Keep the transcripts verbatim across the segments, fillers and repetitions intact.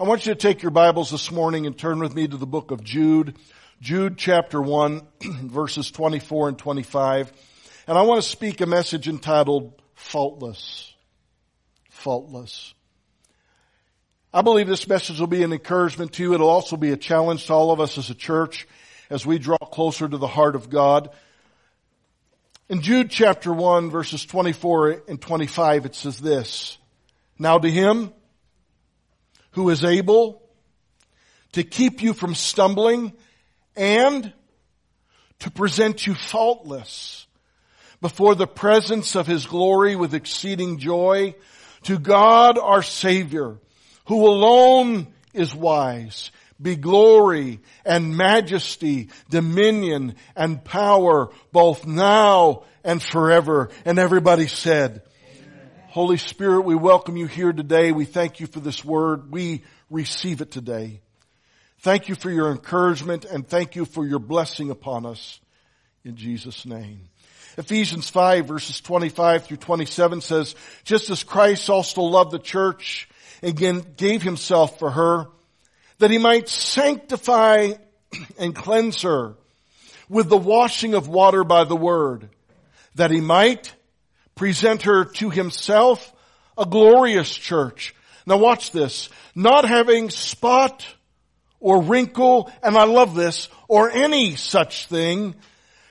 I want you to take your Bibles this morning and turn with me to the book of Jude, Jude chapter one, verses twenty-four and twenty-five. And I want to speak a message entitled, Faultless. Faultless. I believe this message will be an encouragement to you. It'll also be a challenge to all of us as a church as we draw closer to the heart of God. In Jude chapter one, verses twenty-four and twenty-five, it says this, Now to him who is able to keep you from stumbling and to present you faultless before the presence of his glory with exceeding joy, to God our Savior, who alone is wise, be glory and majesty, dominion and power, both now and forever. And everybody said, Holy Spirit, we welcome you here today. We thank you for this word. We receive it today. Thank you for your encouragement and thank you for your blessing upon us in Jesus' name. Ephesians five verses twenty-five through twenty-seven says, Just as Christ also loved the church and gave himself for her, that he might sanctify and cleanse her with the washing of water by the word, that he might present her to himself, a glorious church. Now watch this. Not having spot or wrinkle, and I love this, or any such thing,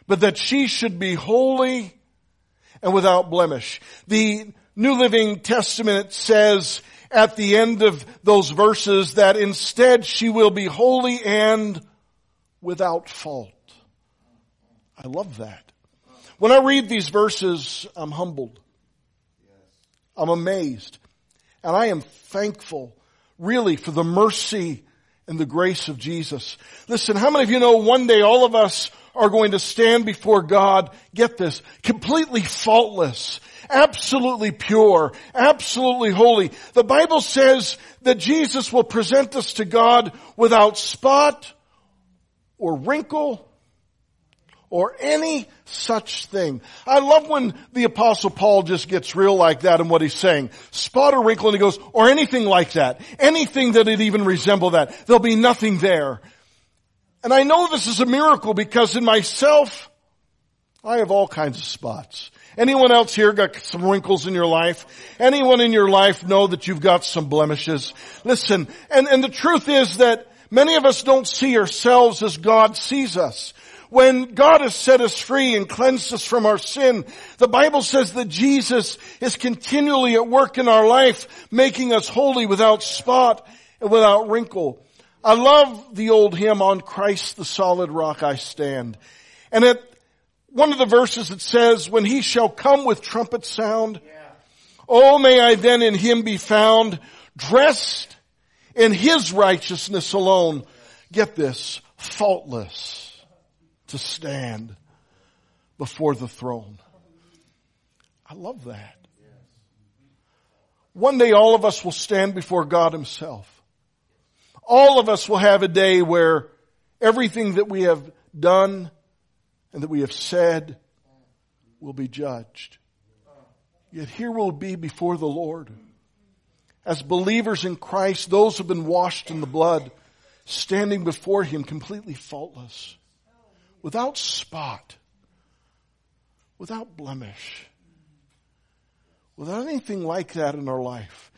but that she should be holy and without blemish. The New Living Testament says at the end of those verses that instead she will be holy and without fault. I love that. When I read these verses, I'm humbled. I'm amazed. And I am thankful, really, for the mercy and the grace of Jesus. Listen, how many of you know one day all of us are going to stand before God, get this, completely faultless, absolutely pure, absolutely holy. The Bible says that Jesus will present us to God without spot or wrinkle or any such thing. I love when the Apostle Paul just gets real like that in what he's saying. Spot or wrinkle, and he goes, or anything like that. Anything that it even resemble that. There'll be nothing there. And I know this is a miracle because in myself, I have all kinds of spots. Anyone else here got some wrinkles in your life? Anyone in your life know that you've got some blemishes? Listen, and, and the truth is that many of us don't see ourselves as God sees us. When God has set us free and cleansed us from our sin, the Bible says that Jesus is continually at work in our life, making us holy without spot and without wrinkle. I love the old hymn, On Christ the Solid Rock I Stand. And at one of the verses it says, When he shall come with trumpet sound, yeah. Oh, may I then in him be found, dressed in his righteousness alone. Get this, faultless. To stand before the throne. I love that. One day all of us will stand before God himself. All of us will have a day where everything that we have done and that we have said will be judged. Yet here we'll be before the Lord. As believers in Christ, those who have been washed in the blood, standing before him completely faultless. Without spot, without blemish, without anything like that in our life.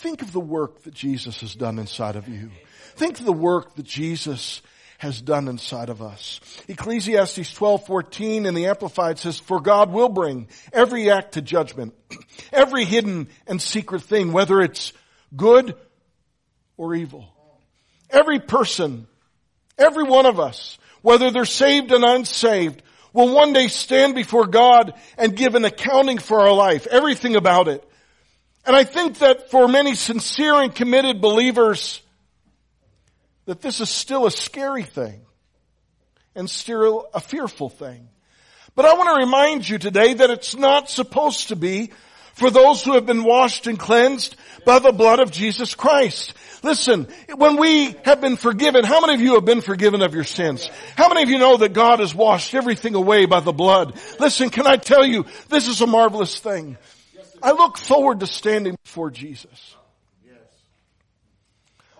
Think of the work that Jesus has done inside of you. Think of the work that Jesus has done inside of us. Ecclesiastes twelve fourteen in the Amplified says, For God will bring every act to judgment, every hidden and secret thing, whether it's good or evil. Every person, every one of us, whether they're saved and unsaved, will one day stand before God and give an accounting for our life, everything about it. And I think that for many sincere and committed believers, that this is still a scary thing and still a fearful thing. But I want to remind you today that it's not supposed to be for those who have been washed and cleansed by the blood of Jesus Christ. Listen, when we have been forgiven, how many of you have been forgiven of your sins? How many of you know that God has washed everything away by the blood? Listen, can I tell you, this is a marvelous thing. I look forward to standing before Jesus.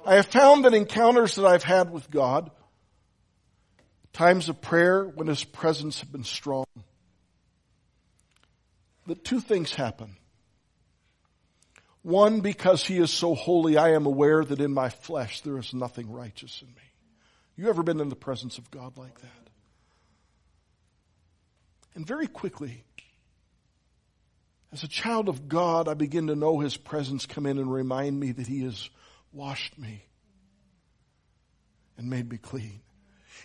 I have found that encounters that I've had with God, times of prayer when His presence has been strong, that two things happen. One, because He is so holy, I am aware that in my flesh there is nothing righteous in me. You ever been in the presence of God like that? And very quickly, as a child of God, I begin to know His presence come in and remind me that He has washed me and made me clean.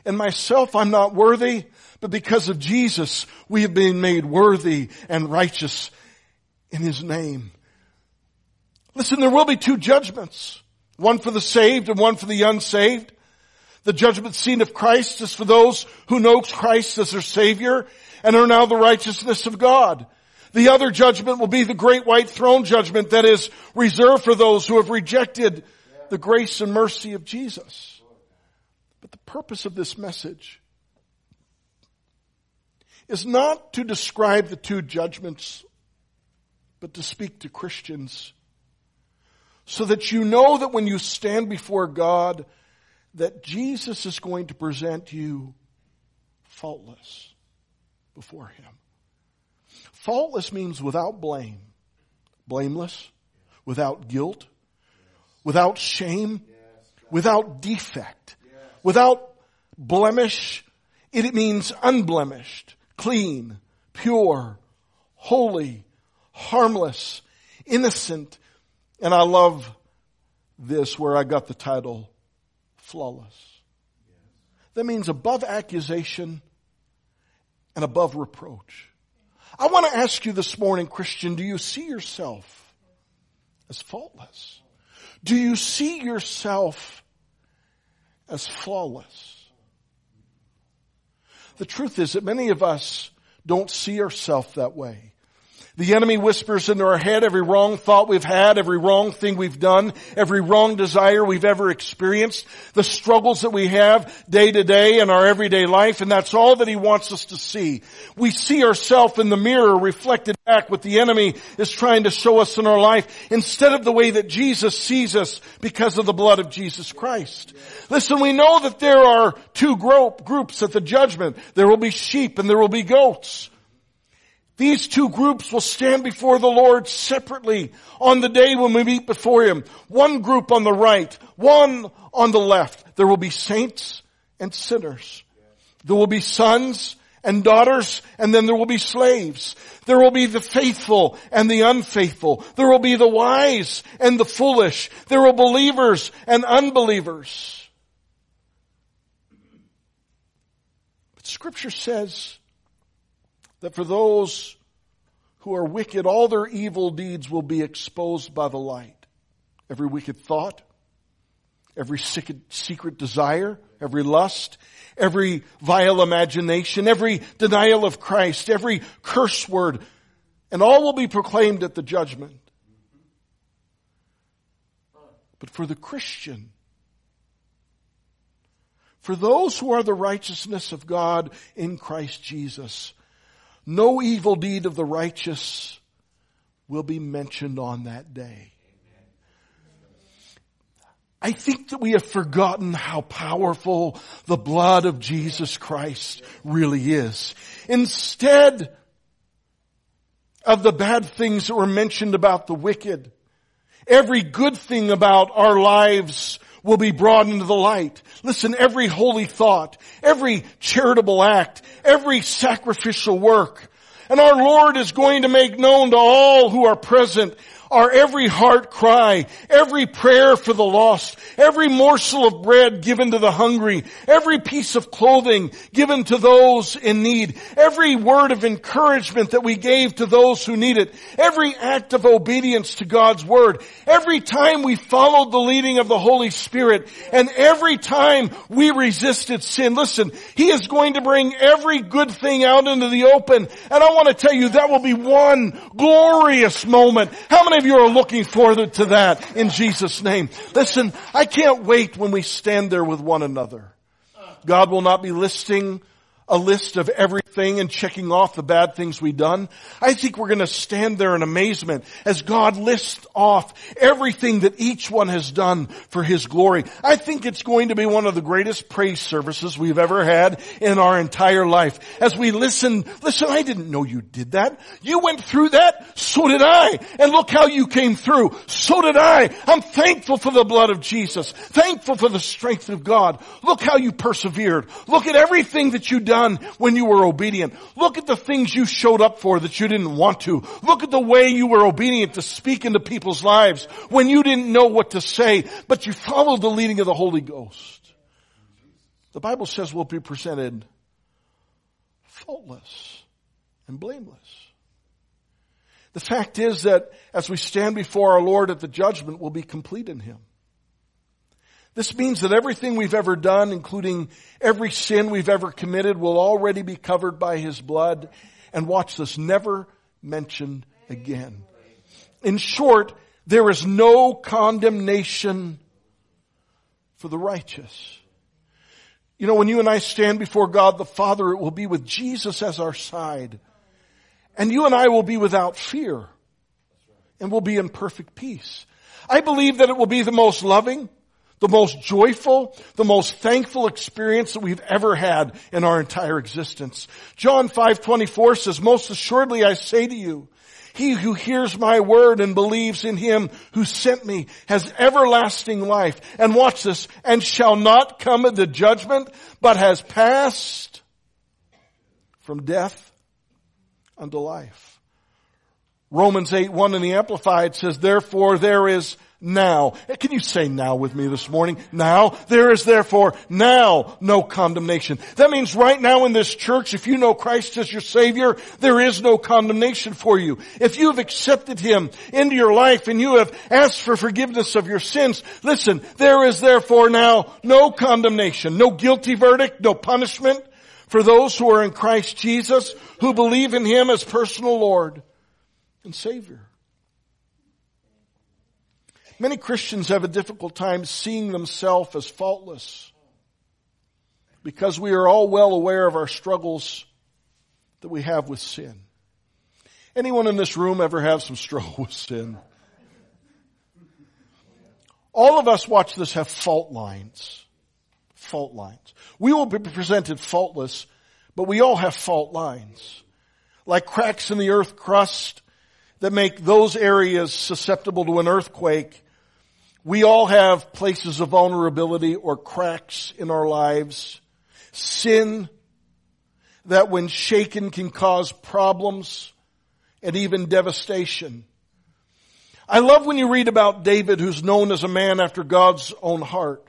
In myself, I'm not worthy, but because of Jesus, we have been made worthy and righteous in His name. Listen, there will be two judgments, one for the saved and one for the unsaved. The judgment seat of Christ is for those who know Christ as their Savior and are now the righteousness of God. The other judgment will be the great white throne judgment that is reserved for those who have rejected the grace and mercy of Jesus. But the purpose of this message is not to describe the two judgments, but to speak to Christians so that you know that when you stand before God, that Jesus is going to present you faultless before Him. Faultless means without blame, blameless, without guilt, without shame, without defect, without blemish. It means unblemished, clean, pure, holy, harmless, innocent. And I love this, where I got the title, flawless. That means above accusation and above reproach. I want to ask you this morning, Christian, do you see yourself as faultless? Do you see yourself as flawless? The truth is that many of us don't see ourselves that way. The enemy whispers into our head every wrong thought we've had, every wrong thing we've done, every wrong desire we've ever experienced, the struggles that we have day to day in our everyday life, and that's all that he wants us to see. We see ourselves in the mirror reflected back what the enemy is trying to show us in our life instead of the way that Jesus sees us because of the blood of Jesus Christ. Listen, we know that there are two groups at the judgment. There will be sheep and there will be goats. These two groups will stand before the Lord separately on the day when we meet before Him. One group on the right, one on the left. There will be saints and sinners. There will be sons and daughters, and then there will be slaves. There will be the faithful and the unfaithful. There will be the wise and the foolish. There will be believers and unbelievers. But Scripture says that for those who are wicked, all their evil deeds will be exposed by the light. Every wicked thought, every secret desire, every lust, every vile imagination, every denial of Christ, every curse word, and all will be proclaimed at the judgment. But for the Christian, for those who are the righteousness of God in Christ Jesus, no evil deed of the righteous will be mentioned on that day. I think that we have forgotten how powerful the blood of Jesus Christ really is. Instead of the bad things that were mentioned about the wicked, every good thing about our lives will be brought into the light. Listen, every holy thought, every charitable act, every sacrificial work. And our Lord is going to make known to all who are present our every heart cry, every prayer for the lost, every morsel of bread given to the hungry, every piece of clothing given to those in need, every word of encouragement that we gave to those who need it, every act of obedience to God's Word, every time we followed the leading of the Holy Spirit, and every time we resisted sin. Listen, He is going to bring every good thing out into the open, and I want to tell you that will be one glorious moment. How many you are looking forward to that in Jesus' name? Listen, I can't wait when we stand there with one another. God will not be listing a list of everything and checking off the bad things we've done. I think we're going to stand there in amazement as God lists off everything that each one has done for His glory. I think it's going to be one of the greatest praise services we've ever had in our entire life. As we listen, listen, I didn't know you did that. You went through that, so did I. And look how you came through, so did I. I'm thankful for the blood of Jesus, thankful for the strength of God. Look how you persevered. Look at everything that you done when you were obedient. Look at the things you showed up for that you didn't want to. Look at the way you were obedient to speak into people's lives when you didn't know what to say, but you followed the leading of the Holy Ghost. The Bible says we'll be presented faultless and blameless. The fact is that as we stand before our Lord at the judgment, we'll be complete in Him. This means that everything we've ever done, including every sin we've ever committed, will already be covered by His blood. And watch this, never mentioned again. In short, there is no condemnation for the righteous. You know, when you and I stand before God the Father, it will be with Jesus as our side. And you and I will be without fear. And we'll be in perfect peace. I believe that it will be the most loving, the most joyful, the most thankful experience that we've ever had in our entire existence. John five twenty-four says, "Most assuredly I say to you, he who hears my word and believes in him who sent me has everlasting life." And watch this, "and shall not come into judgment, but has passed from death unto life." Romans eight one in the Amplified says, "Therefore there is now." Can you say now with me this morning? Now. There is therefore now no condemnation. That means right now in this church, if you know Christ as your Savior, there is no condemnation for you. If you have accepted Him into your life and you have asked for forgiveness of your sins, listen, there is therefore now no condemnation, no guilty verdict, no punishment for those who are in Christ Jesus, who believe in Him as personal Lord and Savior. Many Christians have a difficult time seeing themselves as faultless because we are all well aware of our struggles that we have with sin. Anyone in this room ever have some struggle with sin? All of us, watch this, have fault lines. Fault lines. We will be presented faultless, but we all have fault lines. Like cracks in the earth crust that make those areas susceptible to an earthquake, we all have places of vulnerability or cracks in our lives. Sin that when shaken can cause problems and even devastation. I love when you read about David, who's known as a man after God's own heart.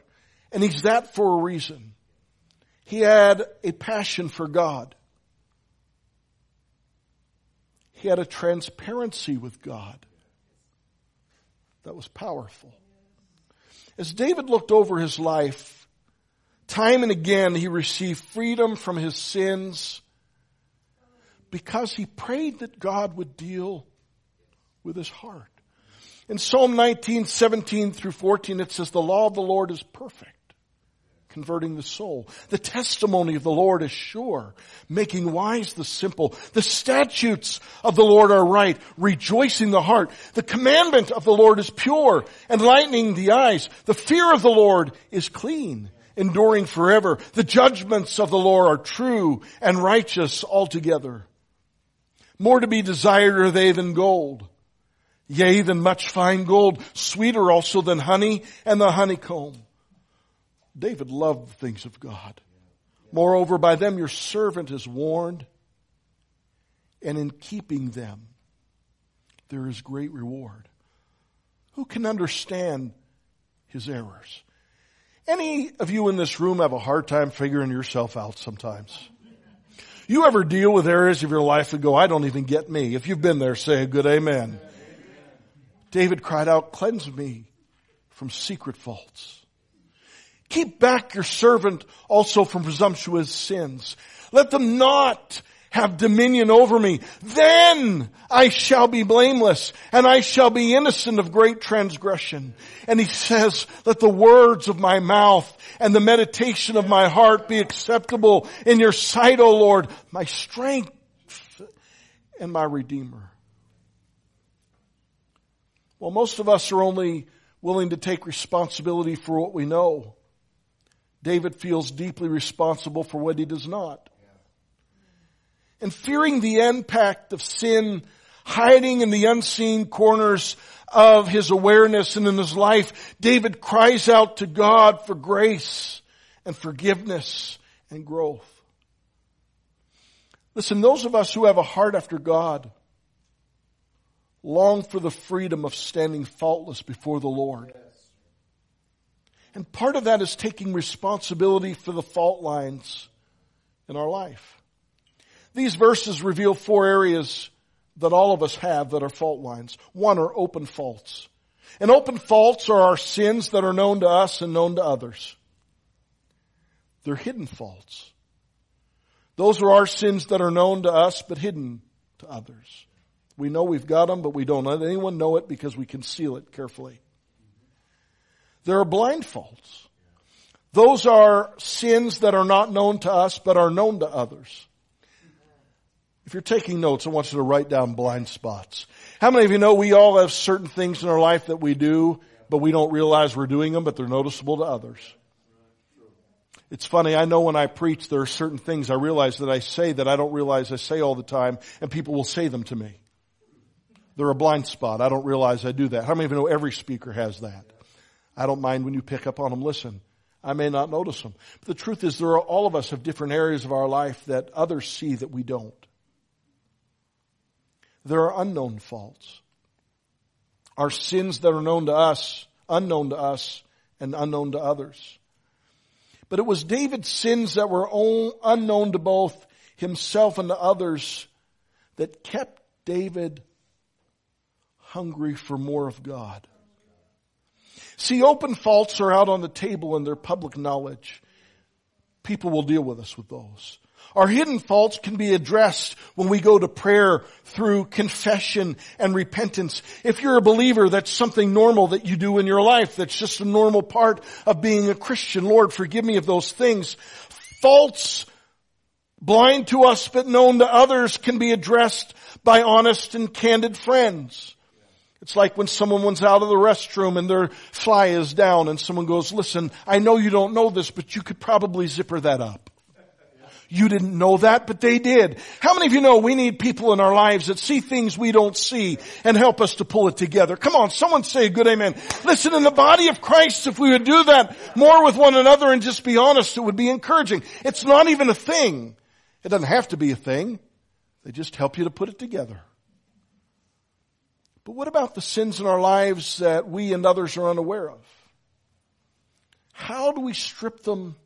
And he's that for a reason. He had a passion for God. He had a transparency with God that was powerful. As David looked over his life, time and again he received freedom from his sins because he prayed that God would deal with his heart. In Psalm nineteen, seventeen through fourteen, it says, "The law of the Lord is perfect, converting the soul. The testimony of the Lord is sure, making wise the simple. The statutes of the Lord are right, rejoicing the heart. The commandment of the Lord is pure, enlightening the eyes. The fear of the Lord is clean, enduring forever. The judgments of the Lord are true and righteous altogether. More to be desired are they than gold, yea, than much fine gold, sweeter also than honey and the honeycomb." David loved the things of God. "Moreover, by them your servant is warned, and in keeping them there is great reward." Who can understand his errors? Any of you in this room have a hard time figuring yourself out sometimes? You ever deal with areas of your life and go, "I don't even get me"? If you've been there, say a good amen. David cried out, "Cleanse me from secret faults. Keep back your servant also from presumptuous sins. Let them not have dominion over me. Then I shall be blameless, and I shall be innocent of great transgression." And he says, "Let the words of my mouth and the meditation of my heart be acceptable in your sight, O Lord, my strength and my Redeemer. Well, most of us are only willing to take responsibility for what we know. David feels deeply responsible for what he does not. And fearing the impact of sin, hiding in the unseen corners of his awareness and in his life, David cries out to God for grace and forgiveness and growth. Listen, those of us who have a heart after God long for the freedom of standing faultless before the Lord. And part of that is taking responsibility for the fault lines in our life. These verses reveal four areas that all of us have that are fault lines. One are open faults. And open faults are our sins that are known to us and known to others. They're hidden faults. Those are our sins that are known to us but hidden to others. We know we've got them, but we don't let anyone know it because we conceal it carefully. There are blind faults. Those are sins that are not known to us, but are known to others. If you're taking notes, I want you to write down blind spots. How many of you know we all have certain things in our life that we do, but we don't realize we're doing them, but they're noticeable to others? It's funny, I know when I preach, there are certain things I realize that I say that I don't realize I say all the time, and people will say them to me. They're a blind spot. I don't realize I do that. How many of you know every speaker has that? I don't mind when you pick up on them. Listen, I may not notice them. But the truth is, there are, all of us have different areas of our life that others see that we don't. There are unknown faults. Our sins that are known to us, unknown to us, and unknown to others. But it was David's sins that were unknown to both himself and to others that kept David hungry for more of God. See, open faults are out on the table and they're public knowledge. People will deal with us with those. Our hidden faults can be addressed when we go to prayer through confession and repentance. If you're a believer, that's something normal that you do in your life. That's just a normal part of being a Christian. Lord, forgive me of those things. Faults blind to us but known to others can be addressed by honest and candid friends. It's like when someone's out of the restroom and their fly is down and someone goes, listen, I know you don't know this, but you could probably zipper that up. You didn't know that, but they did. How many of you know we need people in our lives that see things we don't see and help us to pull it together? Come on, someone say a good amen. Listen, in the body of Christ, if we would do that more with one another and just be honest, it would be encouraging. It's not even a thing. It doesn't have to be a thing. They just help you to put it together. But what about the sins in our lives that we and others are unaware of? How do we strip them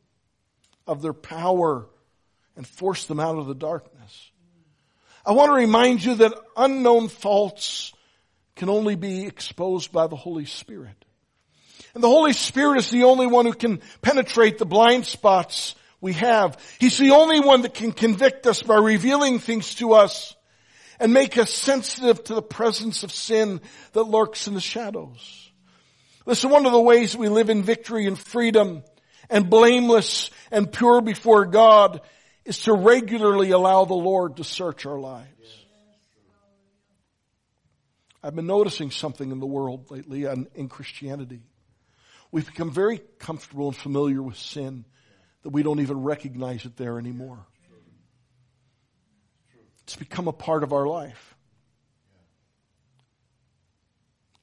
of their power and force them out of the darkness? I want to remind you that unknown faults can only be exposed by the Holy Spirit. And the Holy Spirit is the only one who can penetrate the blind spots we have. He's the only one that can convict us by revealing things to us and make us sensitive to the presence of sin that lurks in the shadows. Listen, one of the ways we live in victory and freedom and blameless and pure before God is to regularly allow the Lord to search our lives. I've been noticing something in the world lately and in Christianity. We've become very comfortable and familiar with sin that we don't even recognize it there anymore. It's become a part of our life.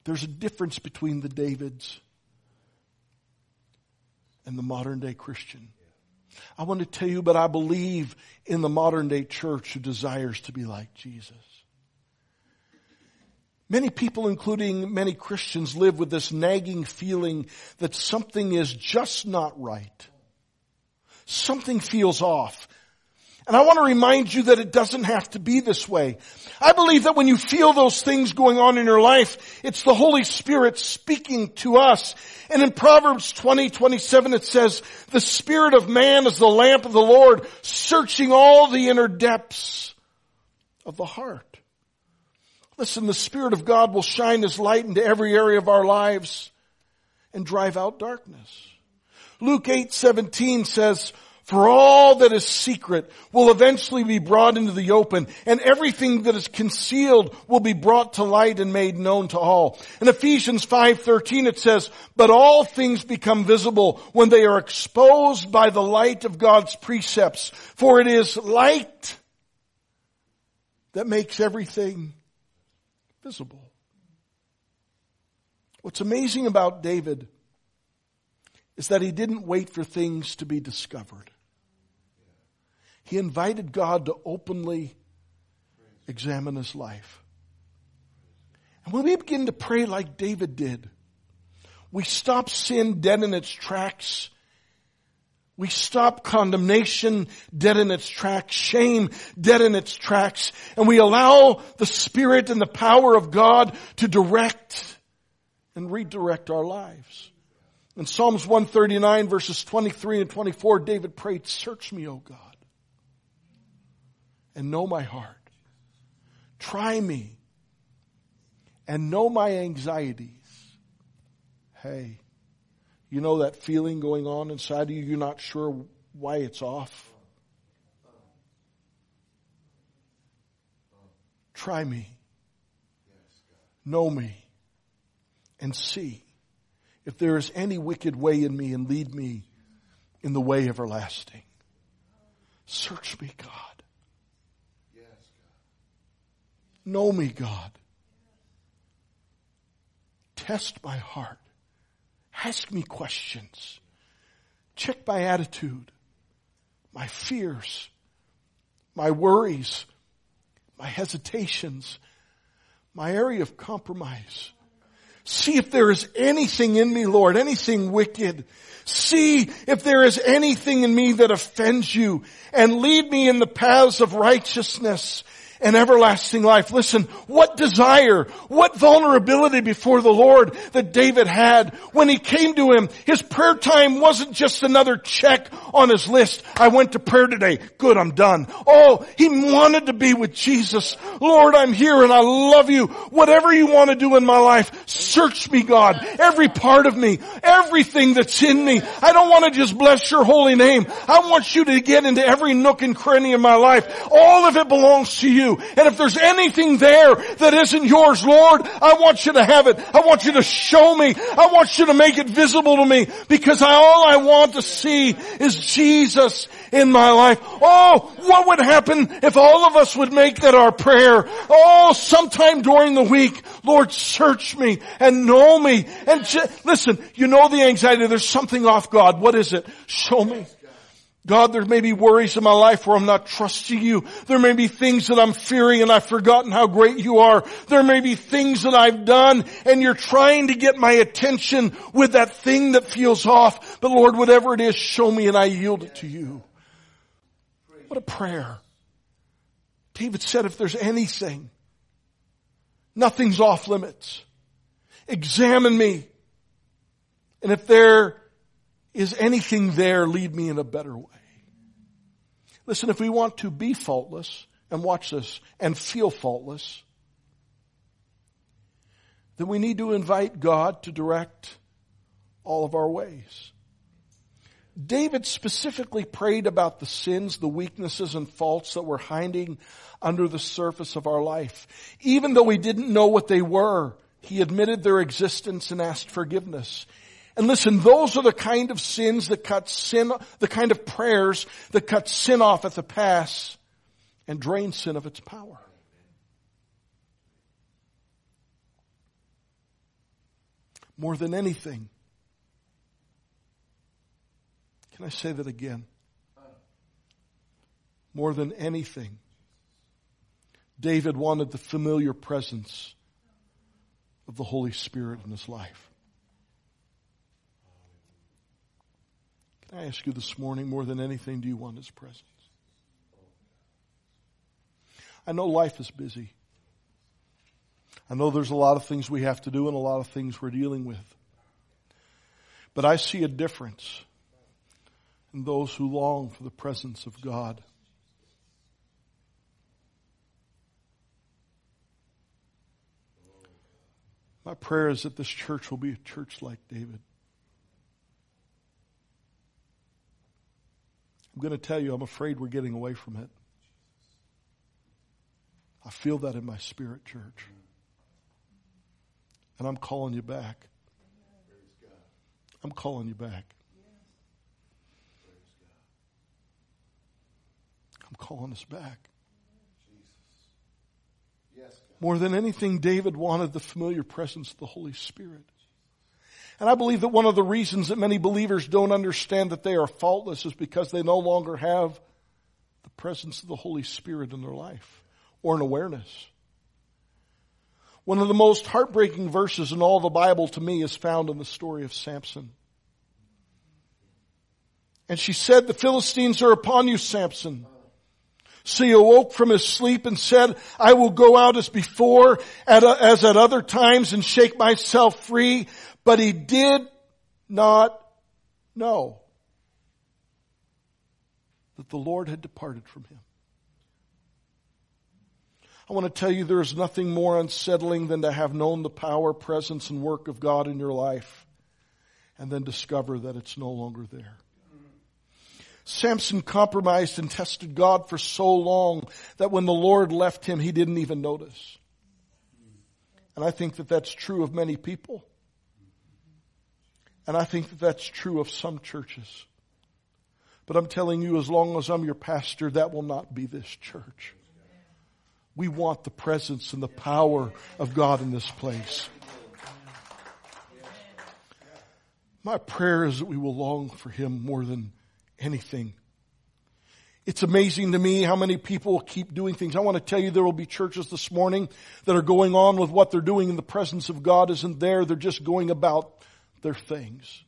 There's a difference between the Davids and the modern day Christian. I want to tell you, but I believe in the modern day church who desires to be like Jesus. Many people, including many Christians, live with this nagging feeling that something is just not right. Something feels off. And I want to remind you that it doesn't have to be this way. I believe that when you feel those things going on in your life, it's the Holy Spirit speaking to us. And in Proverbs twenty, twenty-seven, it says, the spirit of man is the lamp of the Lord, searching all the inner depths of the heart. Listen, the Spirit of God will shine His light into every area of our lives and drive out darkness. Luke eight seventeen says, "For all that is secret will eventually be brought into the open, and everything that is concealed will be brought to light and made known to all." In Ephesians five thirteen it says, "But all things become visible when they are exposed by the light of God's precepts, for it is light that makes everything visible." What's amazing about David is that he didn't wait for things to be discovered. He invited God to openly examine his life. And when we begin to pray like David did, we stop sin dead in its tracks. We stop condemnation dead in its tracks, shame dead in its tracks, and we allow the Spirit and the power of God to direct and redirect our lives. In Psalms one thirty-nine, verses twenty-three and twenty-four, David prayed, "Search me, O God, and know my heart. Try me and know my anxieties." Hey, you know that feeling going on inside of you? You're not sure why it's off. Try me. Know me. And see if there is any wicked way in me, and lead me in the way everlasting. Search me, God. Yes, God. Know me, God. Test my heart. Ask me questions. Check my attitude, my fears, my worries, my hesitations, my area of compromise. See if there is anything in me, Lord, anything wicked. See if there is anything in me that offends you, and lead me in the paths of righteousness and everlasting life. Listen, what desire, what vulnerability before the Lord that David had when he came to him. His prayer time wasn't just another check on his list. I went to prayer today. Good, I'm done. Oh, he wanted to be with Jesus. Lord, I'm here and I love you. Whatever you want to do in my life, search me, God. Every part of me, everything that's in me. I don't want to just bless your holy name. I want you to get into every nook and cranny of my life. All of it belongs to you. And if there's anything there that isn't yours, Lord, I want you to have it. I want you to show me. I want you to make it visible to me, because I, all I want to see is Jesus in my life. Oh, what would happen if all of us would make that our prayer? Oh, sometime during the week, Lord, search me and know me. And j- listen, you know the anxiety. There's something off, God. What is it? Show me. God, there may be worries in my life where I'm not trusting you. There may be things that I'm fearing and I've forgotten how great you are. There may be things that I've done and you're trying to get my attention with that thing that feels off. But Lord, whatever it is, show me and I yield it to you. What a prayer. David said, if there's anything, nothing's off limits. Examine me. And if there is anything there, lead me in a better way. Listen, if we want to be faultless, and watch this, and feel faultless, then we need to invite God to direct all of our ways. David specifically prayed about the sins, the weaknesses, and faults that were hiding under the surface of our life. Even though he didn't know what they were, he admitted their existence and asked forgiveness. And listen, those are the kind of sins that cut sin, the kind of prayers that cut sin off at the pass and drain sin of its power. More than anything, can I say that again? More than anything, David wanted the familiar presence of the Holy Spirit in his life. I ask you this morning, more than anything, do you want his presence? I know life is busy. I know there's a lot of things we have to do and a lot of things we're dealing with. But I see a difference in those who long for the presence of God. My prayer is that this church will be a church like David. I'm going to tell you, I'm afraid we're getting away from it. I feel that in my spirit, church. And I'm calling you back. I'm calling you back. I'm calling us back. More than anything, David wanted the familiar presence of the Holy Spirit. And I believe that one of the reasons that many believers don't understand that they are faultless is because they no longer have the presence of the Holy Spirit in their life or an awareness. One of the most heartbreaking verses in all the Bible to me is found in the story of Samson. And she said, "The Philistines are upon you, Samson." So he awoke from his sleep and said, "I will go out as before, at a, as at other times, and shake myself free." But he did not know that the Lord had departed from him. I want to tell you, there is nothing more unsettling than to have known the power, presence, and work of God in your life, and then discover that it's no longer there. Samson compromised and tested God for so long that when the Lord left him, he didn't even notice. And I think that that's true of many people. And I think that that's true of some churches. But I'm telling you, as long as I'm your pastor, that will not be this church. We want the presence and the power of God in this place. My prayer is that we will long for him more than anything. It's amazing to me how many people will keep doing things. I want to tell you, there will be churches this morning that are going on with what they're doing, and the presence of God isn't there. They're just going about their things.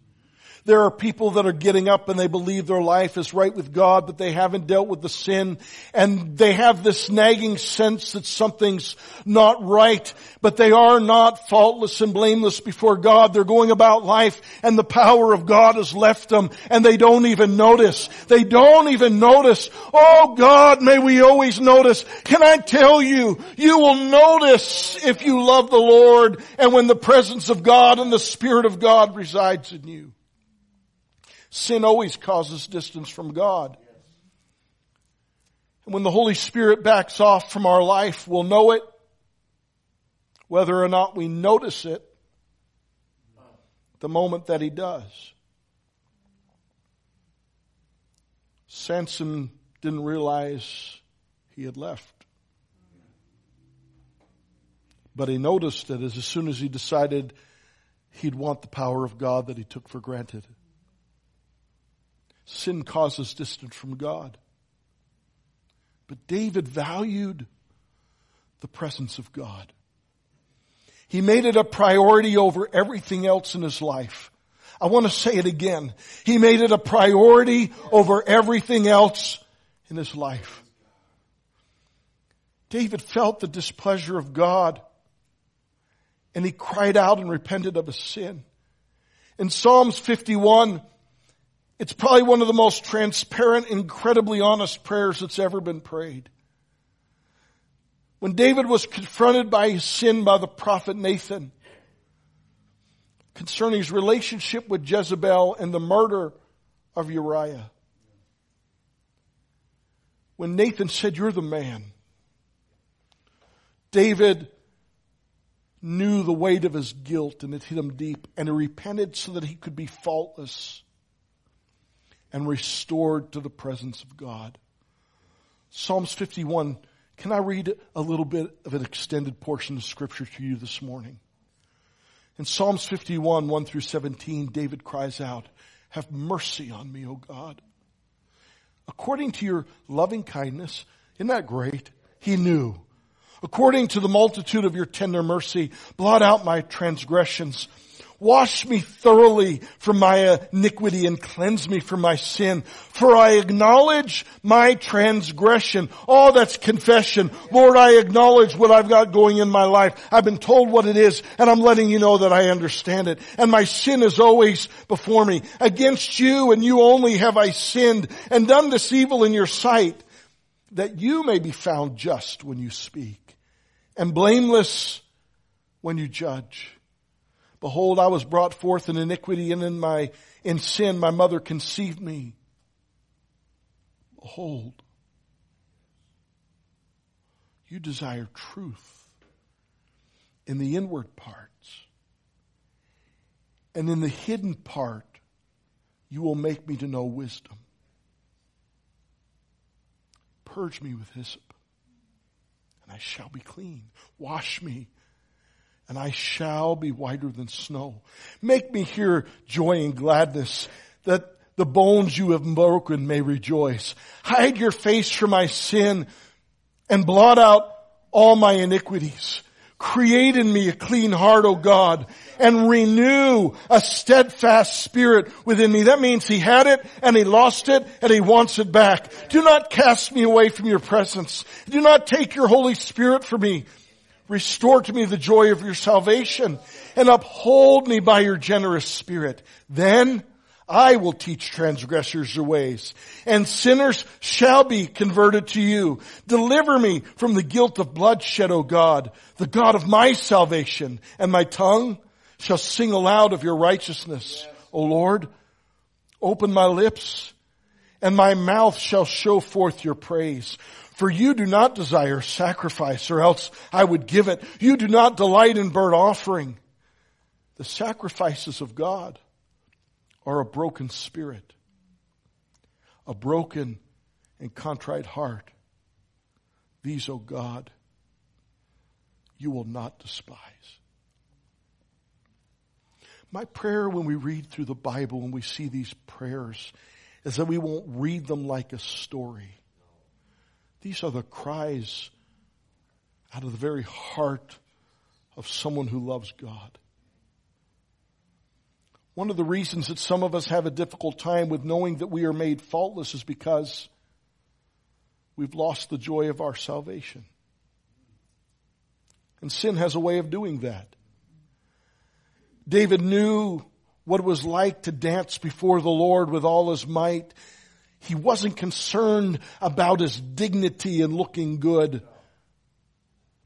There are people that are getting up and they believe their life is right with God, but they haven't dealt with the sin, and they have this nagging sense that something's not right, but they are not faultless and blameless before God. They're going about life and the power of God has left them, and they don't even notice. They don't even notice. Oh God, may we always notice. Can I tell you, you will notice if you love the Lord and when the presence of God and the Spirit of God resides in you. Sin always causes distance from God. And when the Holy Spirit backs off from our life, we'll know it, whether or not we notice it, the moment that he does. Samson didn't realize he had left. But he noticed it as soon as he decided he'd want the power of God that he took for granted. Sin causes distance from God. But David valued the presence of God. He made it a priority over everything else in his life. I want to say it again. He made it a priority over everything else in his life. David felt the displeasure of God, and he cried out and repented of his sin. In Psalms fifty-one, it's probably one of the most transparent, incredibly honest prayers that's ever been prayed. When David was confronted by his sin by the prophet Nathan concerning his relationship with Jezebel and the murder of Uriah, when Nathan said, "You're the man," David knew the weight of his guilt, and it hit him deep, and he repented so that he could be faultless and restored to the presence of God. Psalms fifty-one, can I read a little bit of an extended portion of Scripture to you this morning? In Psalms fifty-one, one through seventeen, David cries out, "Have mercy on me, O God, according to your loving kindness." Isn't that great? He knew. "According to the multitude of your tender mercy, blot out my transgressions. Wash me thoroughly from my iniquity and cleanse me from my sin. For I acknowledge my transgression." Oh, that's confession. Lord, I acknowledge what I've got going in my life. I've been told what it is, and I'm letting you know that I understand it. And my sin is always before me. "Against you and you only have I sinned and done this evil in your sight, that you may be found just when you speak and blameless when you judge. Behold, I was brought forth in iniquity, and in my in sin my mother conceived me. Behold, you desire truth in the inward parts, and in the hidden part you will make me to know wisdom. Purge me with hyssop, and I shall be clean. Wash me, and I shall be whiter than snow. Make me hear joy and gladness, that the bones you have broken may rejoice. Hide your face from my sin, and blot out all my iniquities. Create in me a clean heart, O God, and renew a steadfast spirit within me. That means he had it, and he lost it, and he wants it back. Do not cast me away from your presence. Do not take your Holy Spirit from me. Restore to me the joy of your salvation, and uphold me by your generous spirit. Then I will teach transgressors your ways, and sinners shall be converted to you. Deliver me from the guilt of bloodshed, O God, the God of my salvation, and my tongue shall sing aloud of your righteousness. Yes. O Lord, open my lips, and my mouth shall show forth your praise. For you do not desire sacrifice, or else I would give it. You do not delight in burnt offering. The sacrifices of God or a broken spirit, a broken and contrite heart. These, O God, you will not despise. My prayer when we read through the Bible, when we see these prayers, is that we won't read them like a story. These are the cries out of the very heart of someone who loves God. One of the reasons that some of us have a difficult time with knowing that we are made faultless is because we've lost the joy of our salvation. And sin has a way of doing that. David knew what it was like to dance before the Lord with all his might. He wasn't concerned about his dignity and looking good,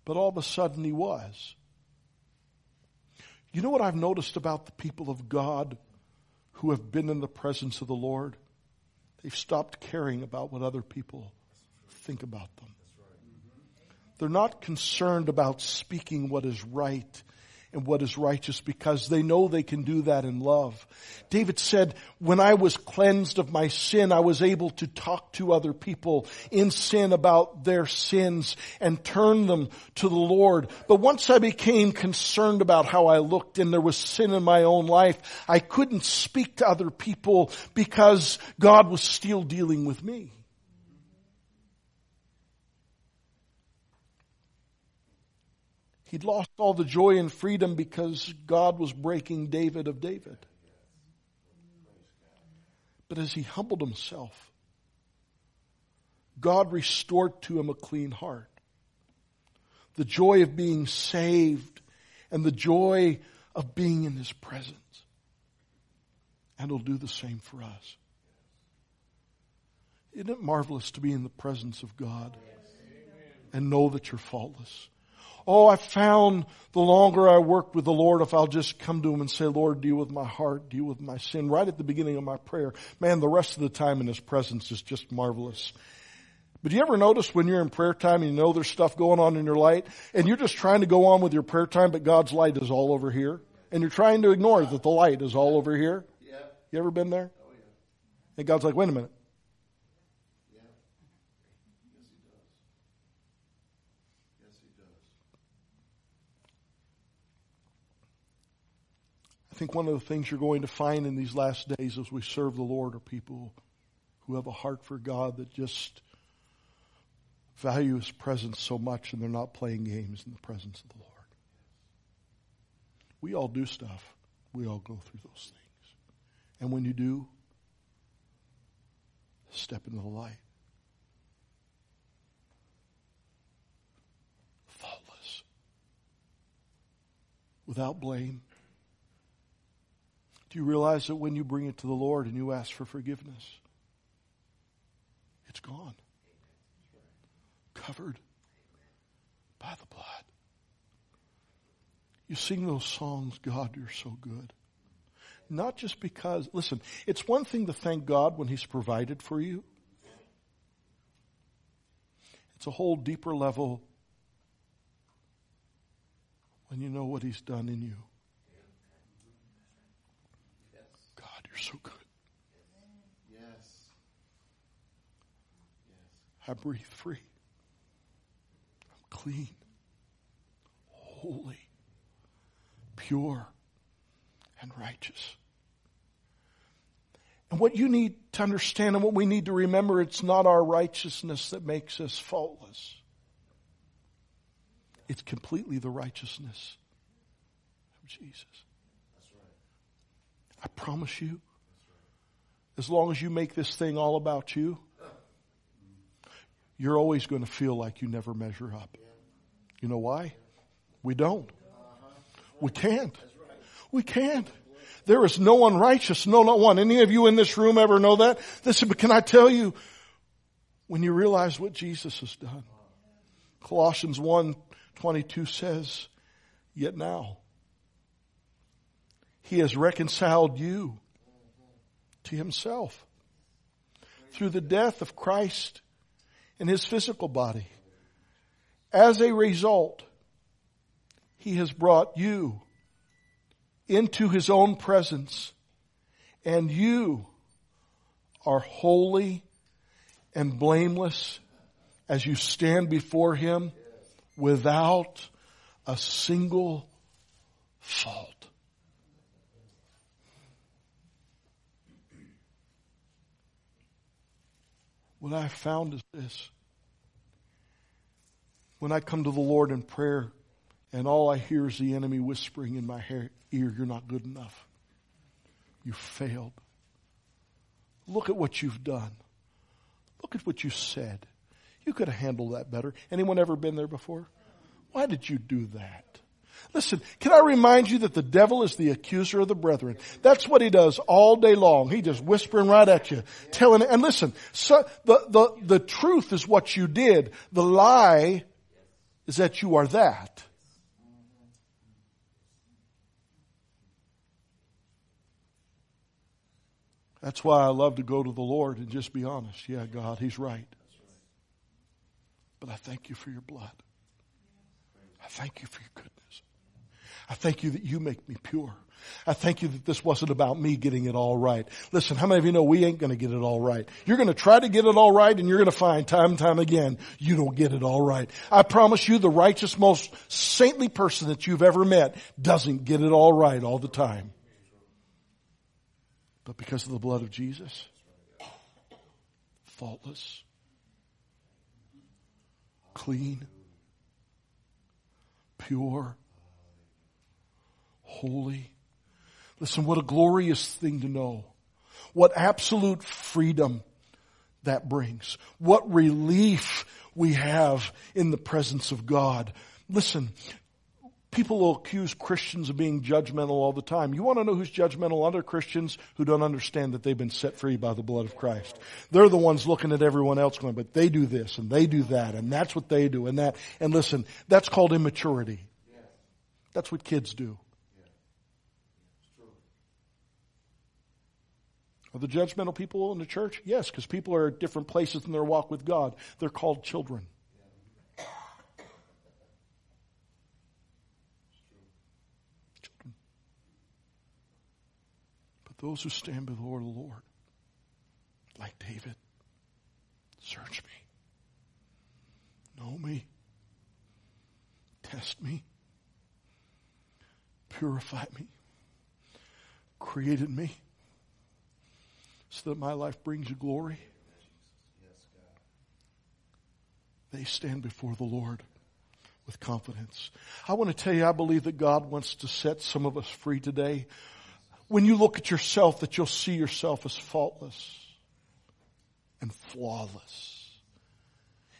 but all of a sudden he was. You know what I've noticed about the people of God who have been in the presence of the Lord? They've stopped caring about what other people think about them. They're not concerned about speaking what is right and what is righteous because they know they can do that in love. David said, when I was cleansed of my sin, I was able to talk to other people in sin about their sins and turn them to the Lord. But once I became concerned about how I looked and there was sin in my own life, I couldn't speak to other people because God was still dealing with me. He'd lost all the joy and freedom because God was breaking David of David. But as he humbled himself, God restored to him a clean heart. The joy of being saved and the joy of being in his presence. And he'll do the same for us. Isn't it marvelous to be in the presence of God and know that you're faultless? Oh, I found the longer I work with the Lord, if I'll just come to Him and say, Lord, deal with my heart, deal with my sin, right at the beginning of my prayer, man, the rest of the time in His presence is just marvelous. But do you ever notice when you're in prayer time and you know there's stuff going on in your light, and you're just trying to go on with your prayer time, but God's light is all over here, and you're trying to ignore that the light is all over here? Yeah. You ever been there? Oh, yeah. And God's like, wait a minute. I think one of the things you're going to find in these last days as we serve the Lord are people who have a heart for God that just value His presence so much, and they're not playing games in the presence of the Lord. We all do stuff. We all go through those things. And when you do, step into the light. Faultless. Without blame. Do you realize that when you bring it to the Lord and you ask for forgiveness, it's gone. Covered by the blood. You sing those songs, God, you're so good. Not just because, listen, it's one thing to thank God when He's provided for you. It's a whole deeper level when you know what He's done in you. God, you're so good. Yes. I breathe free. I'm clean, holy, pure, and righteous. And what you need to understand and what we need to remember, it's not our righteousness that makes us faultless. It's completely the righteousness of Jesus. That's right. I promise you, as long as you make this thing all about you, you're always going to feel like you never measure up. You know why? We don't. We can't. We can't. There is no one righteous, no, not one. Any of you in this room ever know that? This, but can I tell you, when you realize what Jesus has done, Colossians one twenty-two says, "Yet now He has reconciled you to Himself through the death of Christ in His physical body. As a result, He has brought you into His own presence, and you are holy and blameless as you stand before Him without a single fault." What I have found is this: when I come to the Lord in prayer, and all I hear is the enemy whispering in my hair, ear, "You're not good enough. You failed. Look at what you've done. Look at what you said. You could have handled that better." Anyone ever been there before? Why did you do that? Listen, can I remind you that the devil is the accuser of the brethren? That's what he does all day long. He just whispering right at you, telling. And listen, so the the the truth is what you did. The lie is that you are that. That's why I love to go to the Lord and just be honest. Yeah, God, He's right. But I thank You for Your blood. I thank You for Your goodness. I thank You that You make me pure. I thank You that this wasn't about me getting it all right. Listen, how many of you know we ain't going to get it all right? You're going to try to get it all right, and you're going to find time and time again you don't get it all right. I promise you, the righteous, most saintly person that you've ever met doesn't get it all right all the time. But because of the blood of Jesus, faultless, clean, pure, holy. Listen, what a glorious thing to know. What absolute freedom that brings. What relief we have in the presence of God. Listen, people will accuse Christians of being judgmental all the time. You want to know who's judgmental? Other Christians who don't understand that they've been set free by the blood of Christ. They're the ones looking at everyone else going, but they do this and they do that and that's what they do and that. And listen, that's called immaturity. That's what kids do. Are the judgmental people in the church? Yes, because people are at different places in their walk with God. They're called children. Those who stand before the Lord, like David, search me, know me, test me, purify me, create in me, so that my life brings You glory. They stand before the Lord with confidence. I want to tell you, I believe that God wants to set some of us free today. When you look at yourself, that you'll see yourself as faultless and flawless.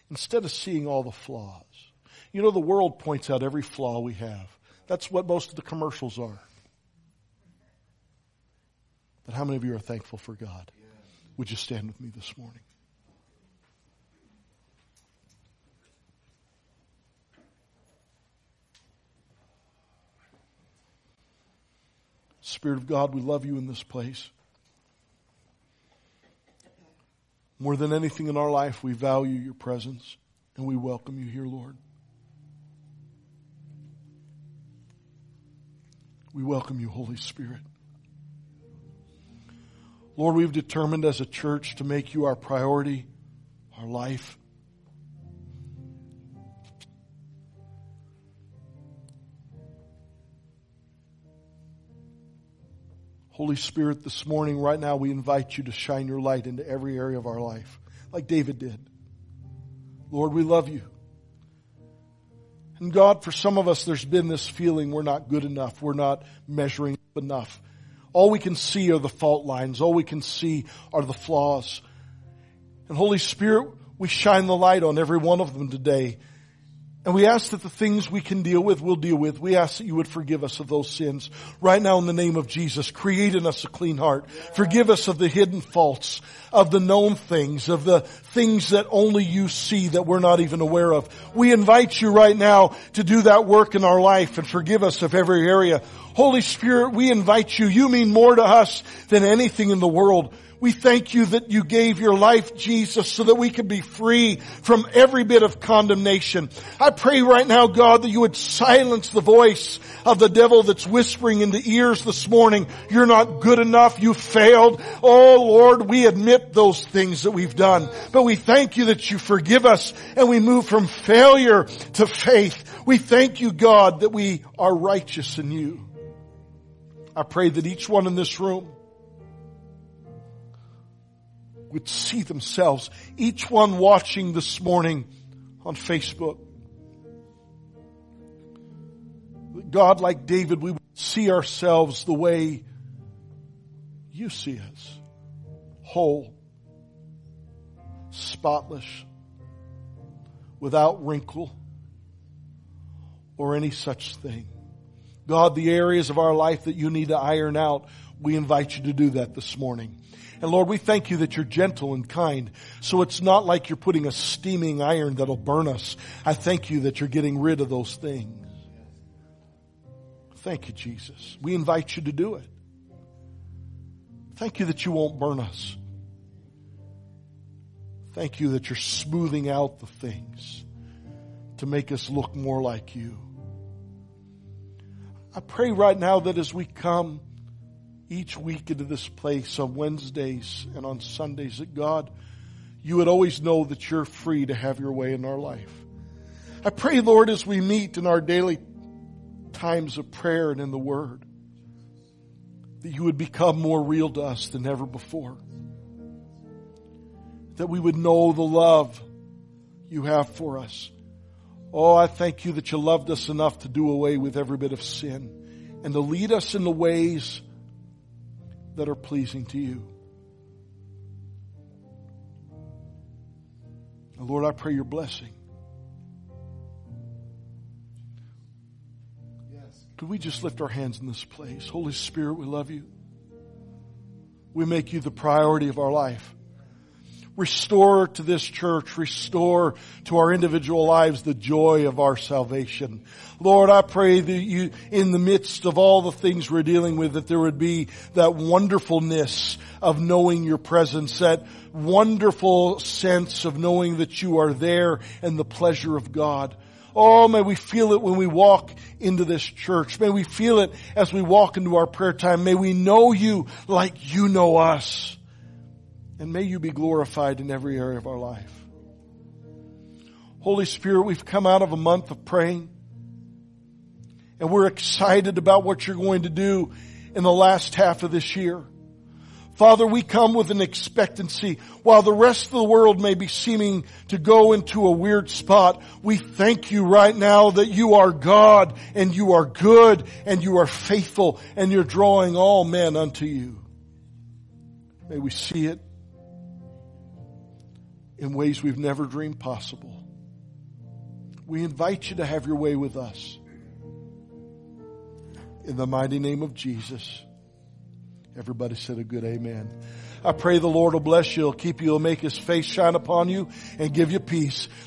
Instead of seeing all the flaws. You know, the world points out every flaw we have. That's what most of the commercials are. But how many of you are thankful for God? Would you stand with me this morning? Spirit of God, we love You in this place. More than anything in our life, we value Your presence. And we welcome you here, Lord. We welcome you, Holy Spirit. Lord, we've determined as a church to make you our priority, our life. Holy Spirit, this morning, right now, we invite you to shine your light into every area of our life, like David did. Lord, we love you. And God, for some of us, there's been this feeling we're not good enough. We're not measuring up enough. All we can see are the fault lines. All we can see are the flaws. And Holy Spirit, we shine the light on every one of them today. And we ask that the things we can deal with, we'll deal with. We ask that you would forgive us of those sins. Right now in the name of Jesus, create in us a clean heart. Forgive us of the hidden faults, of the known things, of the things that only you see that we're not even aware of. We invite you right now to do that work in our life and forgive us of every area. Holy Spirit, we invite you. You mean more to us than anything in the world. We thank you that you gave your life, Jesus, so that we could be free from every bit of condemnation. I pray right now, God, that you would silence the voice of the devil that's whispering into ears this morning. You're not good enough. You failed. Oh, Lord, we admit those things that we've done. But we thank you that you forgive us and we move from failure to faith. We thank you, God, that we are righteous in you. I pray that each one in this room would see themselves, each one watching this morning on Facebook. God, like David, we would see ourselves the way you see us, whole, spotless, without wrinkle or any such thing. God, the areas of our life that you need to iron out, we invite you to do that this morning. And Lord, we thank you that you're gentle and kind. So it's not like you're putting a steaming iron that'll burn us. I thank you that you're getting rid of those things. Thank you, Jesus. We invite you to do it. Thank you that you won't burn us. Thank you that you're smoothing out the things to make us look more like you. I pray right now that as we come each week into this place on Wednesdays and on Sundays, that God, you would always know that you're free to have your way in our life. I pray, Lord, as we meet in our daily times of prayer and in the Word, that you would become more real to us than ever before. That we would know the love you have for us. Oh, I thank you that you loved us enough to do away with every bit of sin and to lead us in the ways that are pleasing to you. And Lord, I pray your blessing. Yes. Could we just lift our hands in this place? Holy Spirit, we love you. We make you the priority of our life. Restore to this church, restore to our individual lives the joy of our salvation. Lord, I pray that you, in the midst of all the things we're dealing with, that there would be that wonderfulness of knowing your presence, that wonderful sense of knowing that you are there and the pleasure of God. Oh, may we feel it when we walk into this church. May we feel it as we walk into our prayer time. May we know you like you know us. And may you be glorified in every area of our life. Holy Spirit, we've come out of a month of praying. And we're excited about what you're going to do in the last half of this year. Father, we come with an expectancy. While the rest of the world may be seeming to go into a weird spot, we thank you right now that you are God and you are good and you are faithful and you're drawing all men unto you. May we see it in ways we've never dreamed possible. We invite you to have your way with us. In the mighty name of Jesus, everybody said a good amen. I pray the Lord will bless you, he'll keep you, he'll make his face shine upon you, and give you peace.